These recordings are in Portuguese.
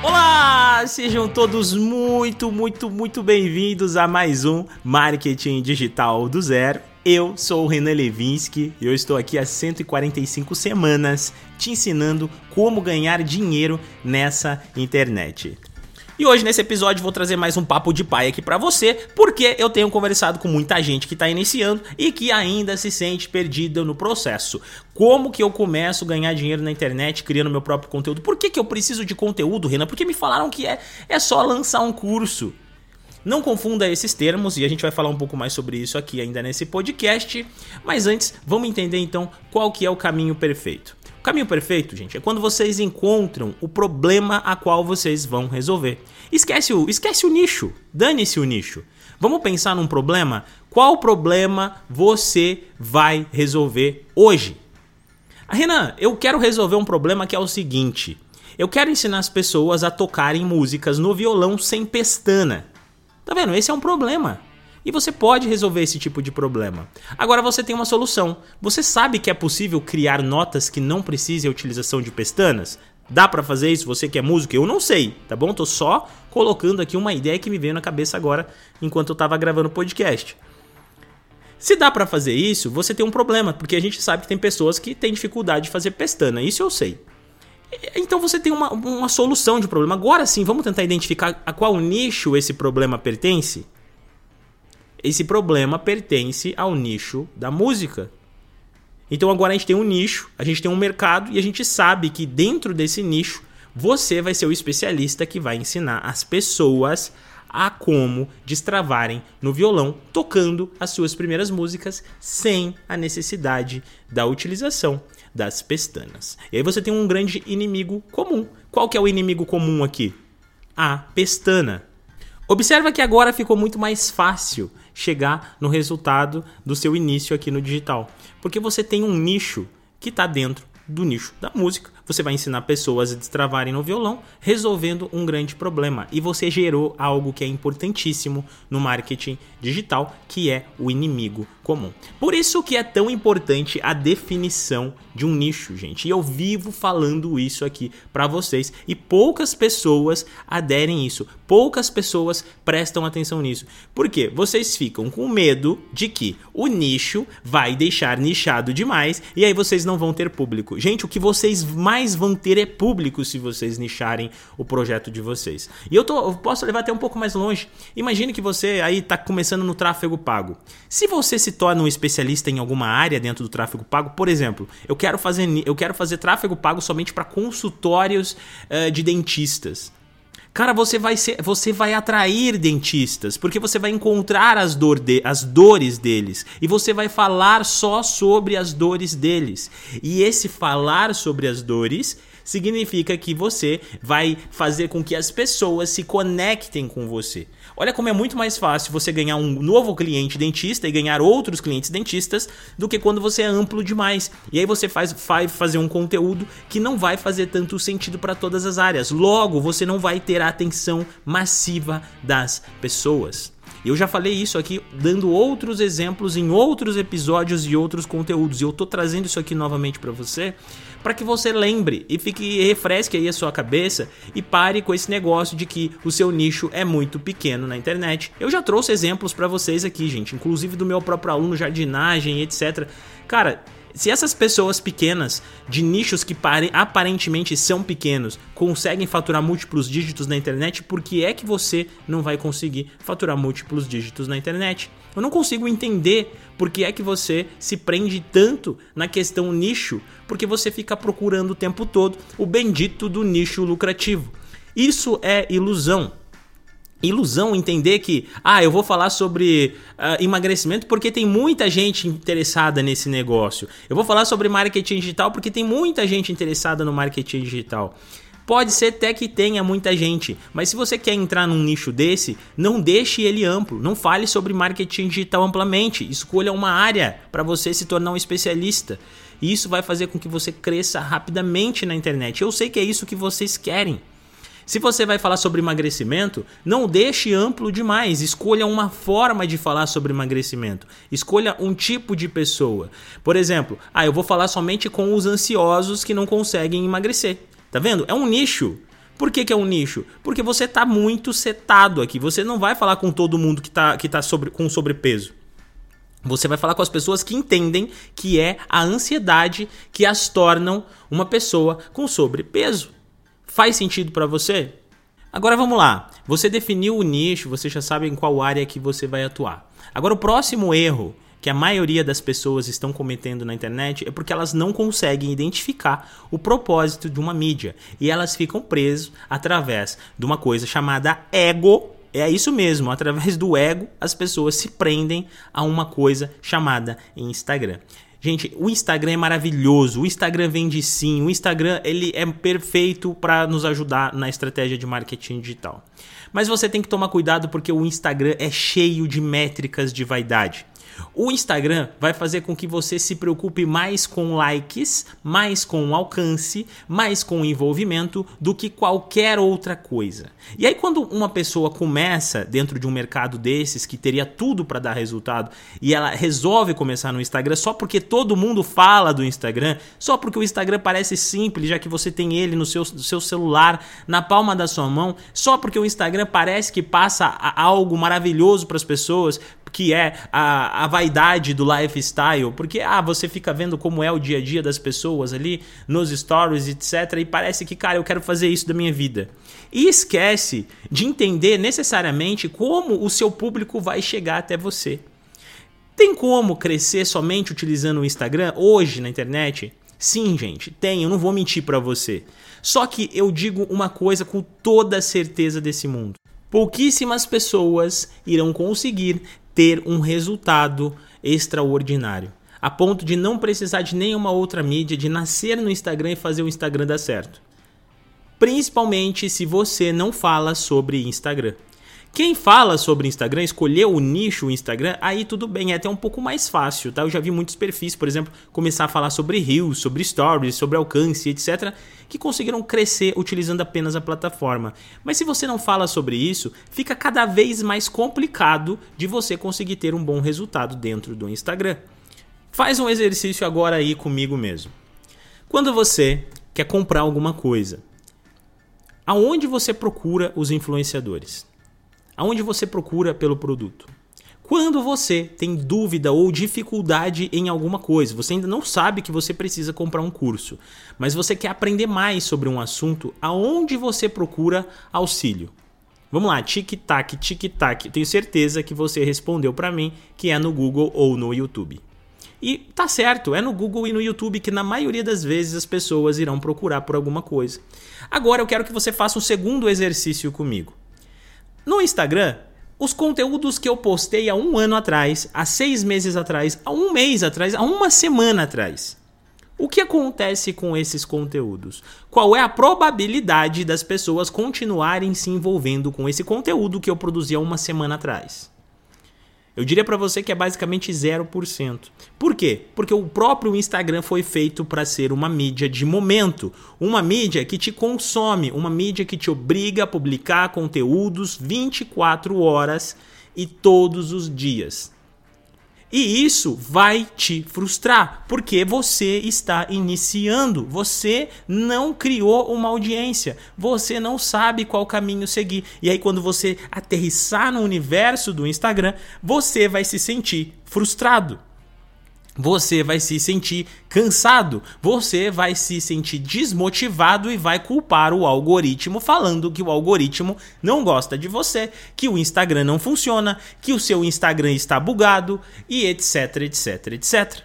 Olá, sejam todos muito bem-vindos a mais um Marketing Digital do Zero. Eu sou o Renan Levinski e eu estou aqui há 145 semanas te ensinando como ganhar dinheiro nessa internet. E hoje nesse episódio vou trazer mais um Papo de Pai aqui pra você, porque eu tenho conversado com muita gente que tá iniciando e que ainda se sente perdida no processo. Como que eu começo a ganhar dinheiro na internet criando meu próprio conteúdo? Por que eu preciso de conteúdo, Renan? Porque me falaram que é só lançar um curso. Não confunda esses termos e a gente vai falar um pouco mais sobre isso aqui ainda nesse podcast. Mas antes, vamos entender então qual que é o caminho perfeito. O caminho perfeito, gente, é quando vocês encontram o problema a qual vocês vão resolver. Esquece o nicho, dane-se o nicho. Vamos pensar num problema? Qual problema você vai resolver hoje? Renan, eu quero resolver um problema que é o seguinte. Eu quero ensinar as pessoas a tocarem músicas no violão sem pestana. Tá vendo? Esse é um problema. E você pode resolver esse tipo de problema. Agora você tem uma solução. Você sabe que é possível criar notas que não precisem a utilização de pestanas? Dá pra fazer isso? Você que é músico? Eu não sei, tá bom? Tô só colocando aqui uma ideia que me veio na cabeça agora, enquanto eu tava gravando o podcast. Se dá pra fazer isso, você tem um problema, porque a gente sabe que tem pessoas que têm dificuldade de fazer pestana. Isso eu sei. Então você tem uma solução de problema. Agora sim, vamos tentar identificar a qual nicho esse problema pertence? Esse problema pertence ao nicho da música. Então agora a gente tem um nicho, a gente tem um mercado e a gente sabe que dentro desse nicho você vai ser o especialista que vai ensinar as pessoas a como destravarem no violão tocando as suas primeiras músicas sem a necessidade da utilização das pestanas. E aí você tem um grande inimigo comum. Qual que é o inimigo comum aqui? A pestana. Observa que agora ficou muito mais fácil chegar no resultado do seu início aqui no digital, porque você tem um nicho que está dentro do nicho da música. Você vai ensinar pessoas a destravarem no violão, resolvendo um grande problema. E você gerou algo que é importantíssimo no marketing digital, que é o inimigo comum. Por isso que é tão importante a definição de um nicho, gente. E eu vivo falando isso aqui para vocês. E poucas pessoas aderem a isso. Poucas pessoas prestam atenção nisso. Por quê? Vocês ficam com medo de que o nicho vai deixar nichado demais e aí vocês não vão ter público. Gente, o que vocês mais vão ter é público se vocês nicharem o projeto de vocês. E eu posso levar até um pouco mais longe. Imagine que você aí está começando no tráfego pago. Se você se torna um especialista em alguma área dentro do tráfego pago, por exemplo, eu quero fazer tráfego pago somente para consultórios de dentistas. Cara, você vai atrair dentistas, porque você vai encontrar as dores deles e você vai falar só sobre as dores deles. E esse falar sobre as dores significa que você vai fazer com que as pessoas se conectem com você. Olha como é muito mais fácil você ganhar um novo cliente dentista e ganhar outros clientes dentistas do que quando você é amplo demais. E aí você vai fazer um conteúdo que não vai fazer tanto sentido para todas as áreas. Logo, você não vai ter a atenção massiva das pessoas. Eu já falei isso aqui dando outros exemplos em outros episódios e outros conteúdos. E eu tô trazendo isso aqui novamente para você, para que você lembre e refresque aí a sua cabeça e pare com esse negócio de que o seu nicho é muito pequeno na internet. Eu já trouxe exemplos para vocês aqui, gente, inclusive do meu próprio aluno, jardinagem, etc. Cara, se essas pessoas pequenas, de nichos que aparentemente são pequenos, conseguem faturar múltiplos dígitos na internet, por que é que você não vai conseguir faturar múltiplos dígitos na internet? Eu não consigo entender por que é que você se prende tanto na questão nicho, porque você fica procurando o tempo todo o bendito do nicho lucrativo. Isso é ilusão. Ilusão entender que, eu vou falar sobre emagrecimento porque tem muita gente interessada nesse negócio. Eu vou falar sobre marketing digital porque tem muita gente interessada no marketing digital. Pode ser até que tenha muita gente, mas se você quer entrar num nicho desse, não deixe ele amplo. Não fale sobre marketing digital amplamente. Escolha uma área para você se tornar um especialista. E isso vai fazer com que você cresça rapidamente na internet. Eu sei que é isso que vocês querem. Se você vai falar sobre emagrecimento, não deixe amplo demais. Escolha uma forma de falar sobre emagrecimento. Escolha um tipo de pessoa. Por exemplo, eu vou falar somente com os ansiosos que não conseguem emagrecer. Tá vendo? É um nicho. Por que que é um nicho? Porque você está muito setado aqui. Você não vai falar com todo mundo que tá com sobrepeso. Você vai falar com as pessoas que entendem que é a ansiedade que as tornam uma pessoa com sobrepeso. Faz sentido para você? Agora vamos lá. Você definiu o nicho, você já sabe em qual área que você vai atuar. Agora o próximo erro que a maioria das pessoas estão cometendo na internet é porque elas não conseguem identificar o propósito de uma mídia. E elas ficam presas através de uma coisa chamada ego. É isso mesmo, através do ego as pessoas se prendem a uma coisa chamada Instagram. Gente, o Instagram é maravilhoso, o Instagram vende sim, o Instagram ele é perfeito para nos ajudar na estratégia de marketing digital. Mas você tem que tomar cuidado porque o Instagram é cheio de métricas de vaidade. O Instagram vai fazer com que você se preocupe mais com likes, mais com alcance, mais com envolvimento do que qualquer outra coisa. E aí quando uma pessoa começa dentro de um mercado desses que teria tudo para dar resultado e ela resolve começar no Instagram só porque todo mundo fala do Instagram, só porque o Instagram parece simples, já que você tem ele no seu celular, na palma da sua mão, só porque o Instagram parece que passa algo maravilhoso para as pessoas, que é a vaidade do lifestyle, porque você fica vendo como é o dia a dia das pessoas ali nos stories, etc, e parece que, cara, eu quero fazer isso da minha vida. E esquece de entender necessariamente como o seu público vai chegar até você. Tem como crescer somente utilizando o Instagram hoje na internet? Sim, gente, tem, eu não vou mentir pra você. Só que eu digo uma coisa com toda a certeza desse mundo. Pouquíssimas pessoas irão conseguir ter um resultado extraordinário, a ponto de não precisar de nenhuma outra mídia, de nascer no Instagram e fazer o Instagram dar certo. Principalmente se você não fala sobre Instagram. Quem fala sobre Instagram, escolheu o nicho Instagram, aí tudo bem, é até um pouco mais fácil, tá? Eu já vi muitos perfis, por exemplo, começar a falar sobre Reels, sobre Stories, sobre alcance, etc, que conseguiram crescer utilizando apenas a plataforma. Mas se você não fala sobre isso, fica cada vez mais complicado de você conseguir ter um bom resultado dentro do Instagram. Faz um exercício agora aí comigo mesmo. Quando você quer comprar alguma coisa, aonde você procura os influenciadores? Aonde você procura pelo produto? Quando você tem dúvida ou dificuldade em alguma coisa, você ainda não sabe que você precisa comprar um curso, mas você quer aprender mais sobre um assunto, aonde você procura auxílio? Vamos lá, tic-tac, tic-tac. Tenho certeza que você respondeu para mim que é no Google ou no YouTube. E tá certo, é no Google e no YouTube que na maioria das vezes as pessoas irão procurar por alguma coisa. Agora eu quero que você faça um segundo exercício comigo. No Instagram, os conteúdos que eu postei há 1 ano atrás, há 6 meses atrás, há 1 mês atrás, há 1 semana atrás. O que acontece com esses conteúdos? Qual é a probabilidade das pessoas continuarem se envolvendo com esse conteúdo que eu produzi há 1 semana atrás? Eu diria para você que é basicamente 0%. Por quê? Porque o próprio Instagram foi feito para ser uma mídia de momento. Uma mídia que te consome, uma mídia que te obriga a publicar conteúdos 24 horas e todos os dias. E isso vai te frustrar, porque você está iniciando, você não criou uma audiência, você não sabe qual caminho seguir. E aí quando você aterrissar no universo do Instagram, você vai se sentir frustrado, você vai se sentir cansado, você vai se sentir desmotivado e vai culpar o algoritmo, falando que o algoritmo não gosta de você, que o Instagram não funciona, que o seu Instagram está bugado e etc, etc, etc.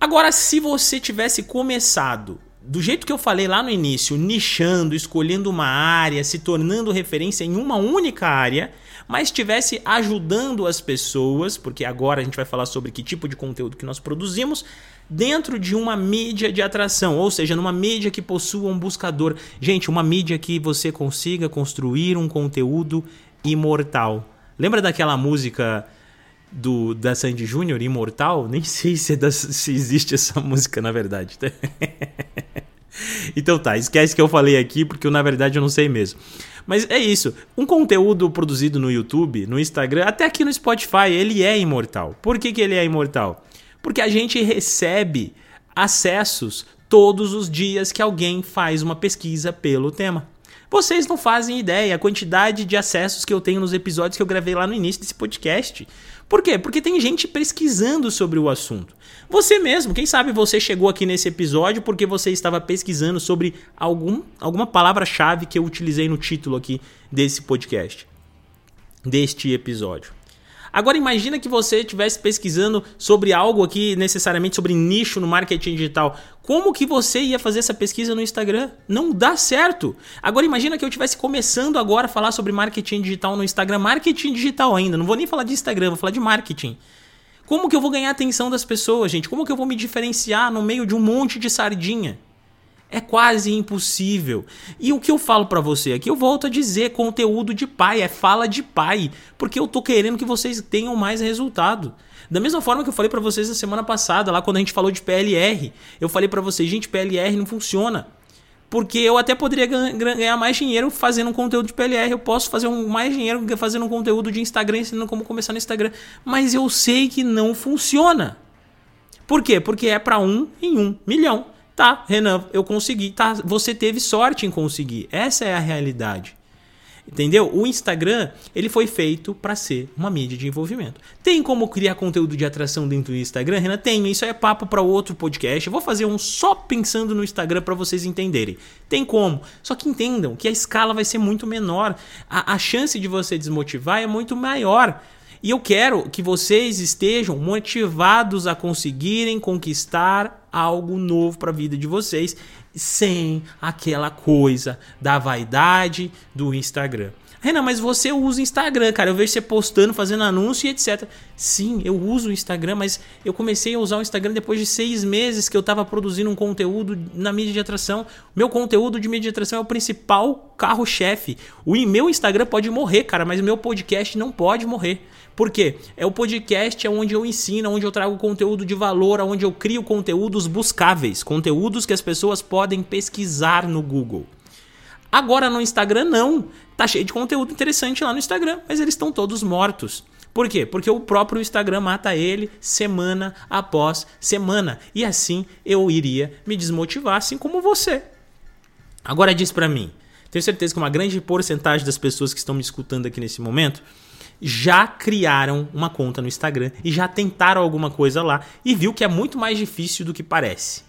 Agora, se você tivesse começado do jeito que eu falei lá no início, nichando, escolhendo uma área, se tornando referência em uma única área, mas estivesse ajudando as pessoas, porque agora a gente vai falar sobre que tipo de conteúdo que nós produzimos, dentro de uma mídia de atração, ou seja, numa mídia que possua um buscador. Gente, uma mídia que você consiga construir um conteúdo imortal. Lembra daquela música da Sandy Júnior, Imortal? Nem sei se existe essa música, na verdade. Então tá, esquece que eu falei aqui, porque na verdade eu não sei mesmo. Mas é isso, um conteúdo produzido no YouTube, no Instagram, até aqui no Spotify, ele é imortal. Por que ele é imortal? Porque a gente recebe acessos todos os dias que alguém faz uma pesquisa pelo tema. Vocês não fazem ideia a quantidade de acessos que eu tenho nos episódios que eu gravei lá no início desse podcast. Por quê? Porque tem gente pesquisando sobre o assunto. Você mesmo, quem sabe você chegou aqui nesse episódio porque você estava pesquisando sobre alguma palavra-chave que eu utilizei no título aqui desse podcast, deste episódio. Agora imagina que você estivesse pesquisando sobre algo aqui, necessariamente sobre nicho no marketing digital. Como que você ia fazer essa pesquisa no Instagram? Não dá certo. Agora imagina que eu estivesse começando agora a falar sobre marketing digital no Instagram. Marketing digital ainda, não vou nem falar de Instagram, vou falar de marketing. Como que eu vou ganhar a atenção das pessoas, gente? Como que eu vou me diferenciar no meio de um monte de sardinha? É quase impossível. E o que eu falo pra você aqui, eu volto a dizer, conteúdo de pai, é fala de pai, porque eu tô querendo que vocês tenham mais resultado. Da mesma forma que eu falei pra vocês na semana passada, lá quando a gente falou de PLR, eu falei pra vocês, gente, PLR não funciona, porque eu até poderia ganhar mais dinheiro fazendo um conteúdo de PLR, eu posso fazer mais dinheiro fazendo um conteúdo de Instagram, ensinando como começar no Instagram, mas eu sei que não funciona. Por quê? Porque é pra um em 1 milhão. Tá, Renan, eu consegui. Tá, você teve sorte em conseguir. Essa é a realidade. Entendeu? O Instagram, ele foi feito para ser uma mídia de envolvimento. Tem como criar conteúdo de atração dentro do Instagram, Renan? Tem. Isso aí é papo para outro podcast. Eu vou fazer um só pensando no Instagram para vocês entenderem. Tem como. Só que entendam que a escala vai ser muito menor. A chance de você desmotivar é muito maior. E eu quero que vocês estejam motivados a conseguirem conquistar algo novo para a vida de vocês, sem aquela coisa da vaidade do Instagram. Renan, mas você usa o Instagram, cara. Eu vejo você postando, fazendo anúncio e etc. Sim, eu uso o Instagram, mas eu comecei a usar o Instagram depois de 6 meses que eu estava produzindo um conteúdo na mídia de atração. Meu conteúdo de mídia de atração é o principal carro-chefe. O meu Instagram pode morrer, cara, mas o meu podcast não pode morrer. Por quê? É o podcast onde eu ensino, onde eu trago conteúdo de valor, onde eu crio conteúdos buscáveis, conteúdos que as pessoas podem pesquisar no Google. Agora no Instagram não, tá cheio de conteúdo interessante lá no Instagram, mas eles estão todos mortos. Por quê? Porque o próprio Instagram mata ele semana após semana. E assim eu iria me desmotivar, assim como você. Agora diz pra mim, tenho certeza que uma grande porcentagem das pessoas que estão me escutando aqui nesse momento já criaram uma conta no Instagram e já tentaram alguma coisa lá e viu que é muito mais difícil do que parece.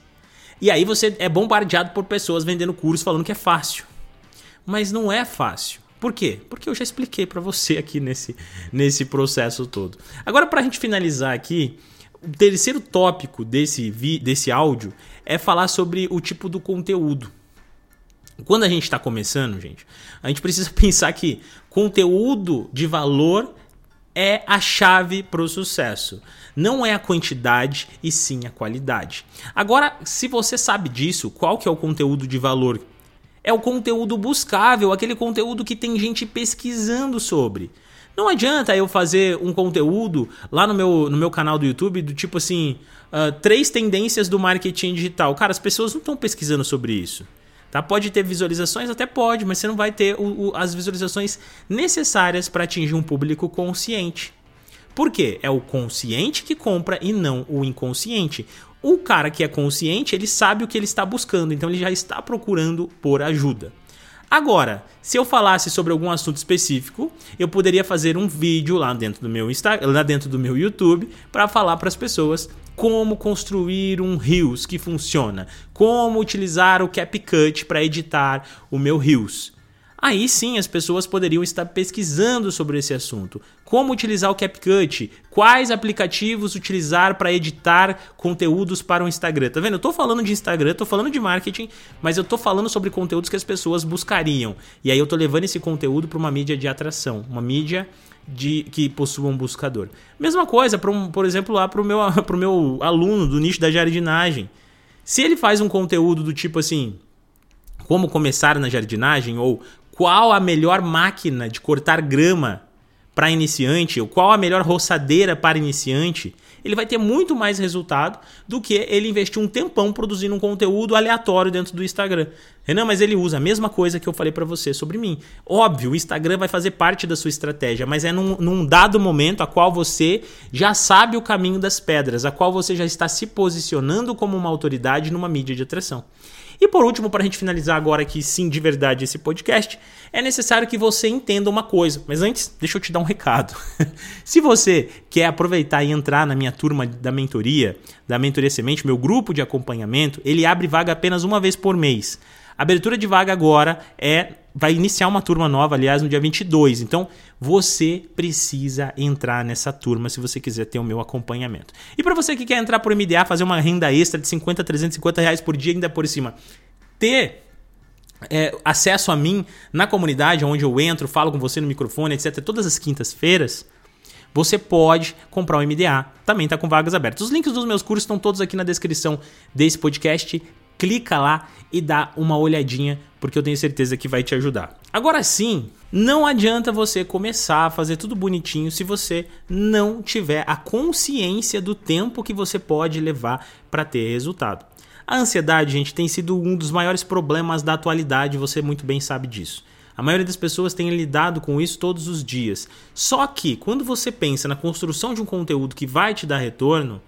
E aí você é bombardeado por pessoas vendendo cursos falando que é fácil. Mas não é fácil. Por quê? Porque eu já expliquei para você aqui nesse processo todo. Agora, para a gente finalizar aqui, o terceiro tópico desse áudio é falar sobre o tipo do conteúdo. Quando a gente está começando, gente, a gente precisa pensar que conteúdo de valor é a chave para o sucesso. Não é a quantidade e sim a qualidade. Agora, se você sabe disso, qual que é o conteúdo de valor? É o conteúdo buscável, aquele conteúdo que tem gente pesquisando sobre. Não adianta eu fazer um conteúdo lá no meu canal do YouTube do tipo assim, 3 tendências do marketing digital. Cara, as pessoas não estão pesquisando sobre isso. Tá? Pode ter visualizações? Até pode, mas você não vai ter as visualizações necessárias para atingir um público consciente. Por quê? É o consciente que compra e não o inconsciente. O cara que é consciente, ele sabe o que ele está buscando, então ele já está procurando por ajuda. Agora, se eu falasse sobre algum assunto específico, eu poderia fazer um vídeo lá dentro do meu Instagram, lá dentro do meu YouTube, para falar para as pessoas como construir um Reels que funciona, como utilizar o CapCut para editar o meu Reels. Aí sim as pessoas poderiam estar pesquisando sobre esse assunto. Como utilizar o CapCut? Quais aplicativos utilizar para editar conteúdos para o Instagram? Tá vendo? Eu tô falando de Instagram, tô falando de marketing, mas eu tô falando sobre conteúdos que as pessoas buscariam. E aí eu tô levando esse conteúdo para uma mídia de atração, uma mídia que possua um buscador. Mesma coisa, por exemplo, lá pro meu aluno do nicho da jardinagem. Se ele faz um conteúdo do tipo assim, como começar na jardinagem ou qual a melhor máquina de cortar grama para iniciante, ou qual a melhor roçadeira para iniciante, ele vai ter muito mais resultado do que ele investir um tempão produzindo um conteúdo aleatório dentro do Instagram. Renan, mas ele usa a mesma coisa que eu falei para você sobre mim. Óbvio, o Instagram vai fazer parte da sua estratégia, mas é num dado momento a qual você já sabe o caminho das pedras, a qual você já está se posicionando como uma autoridade numa mídia de atração. E por último, para a gente finalizar agora aqui, sim, de verdade, esse podcast, é necessário que você entenda uma coisa. Mas antes, deixa eu te dar um recado. Se você quer aproveitar e entrar na minha turma da Mentoria Semente, meu grupo de acompanhamento, ele abre vaga apenas uma vez por mês. A abertura de vaga agora vai iniciar uma turma nova, aliás, no dia 22. Então, você precisa entrar nessa turma se você quiser ter o meu acompanhamento. E para você que quer entrar por MDA, fazer uma renda extra de R$50 a R$350 por dia, ainda por cima, ter acesso a mim na comunidade, onde eu entro, falo com você no microfone, etc., todas as quintas-feiras, você pode comprar o MDA. Também está com vagas abertas. Os links dos meus cursos estão todos aqui na descrição desse podcast. Clica lá e dá uma olhadinha, porque eu tenho certeza que vai te ajudar. Agora sim, não adianta você começar a fazer tudo bonitinho se você não tiver a consciência do tempo que você pode levar para ter resultado. A ansiedade, gente, tem sido um dos maiores problemas da atualidade, você muito bem sabe disso. A maioria das pessoas tem lidado com isso todos os dias. Só que quando você pensa na construção de um conteúdo que vai te dar retorno,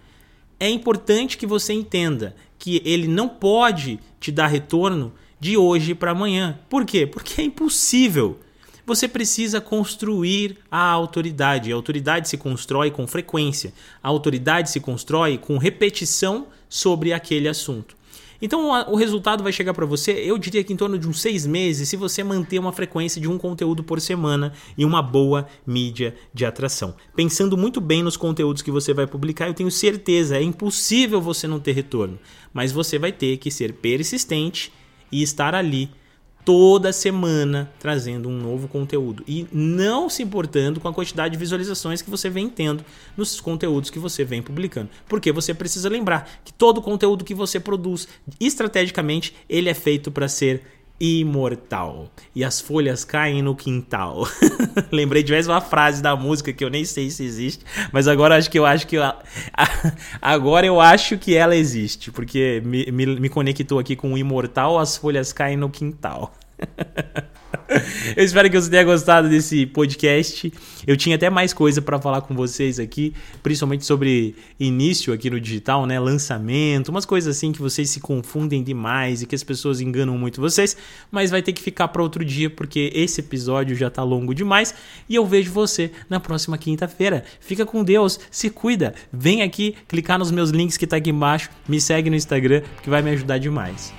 é importante que você entenda que ele não pode te dar retorno de hoje para amanhã. Por quê? Porque é impossível. Você precisa construir a autoridade. A autoridade se constrói com frequência. A autoridade se constrói com repetição sobre aquele assunto. Então o resultado vai chegar para você, eu diria que em torno de uns 6 meses, se você manter uma frequência de um conteúdo por semana e uma boa mídia de atração. Pensando muito bem nos conteúdos que você vai publicar, eu tenho certeza, é impossível você não ter retorno. Mas você vai ter que ser persistente e estar ali toda semana trazendo um novo conteúdo. E não se importando com a quantidade de visualizações que você vem tendo nos conteúdos que você vem publicando. Porque você precisa lembrar que todo conteúdo que você produz, estrategicamente, ele é feito para ser imortal. E as folhas caem no quintal. Lembrei de mais uma frase da música que eu nem sei se existe, mas agora acho que ela existe, porque me conectou aqui com o imortal, as folhas caem no quintal. Eu espero que você tenha gostado desse podcast. Eu tinha até mais coisa para falar com vocês aqui, principalmente sobre início aqui no digital, né? Lançamento, umas coisas assim que vocês se confundem demais e que as pessoas enganam muito vocês, mas vai ter que ficar para outro dia porque esse episódio já tá longo demais e eu vejo você na próxima quinta-feira. Fica com Deus, se cuida, vem aqui clicar nos meus links que tá aqui embaixo, me segue no Instagram que vai me ajudar demais.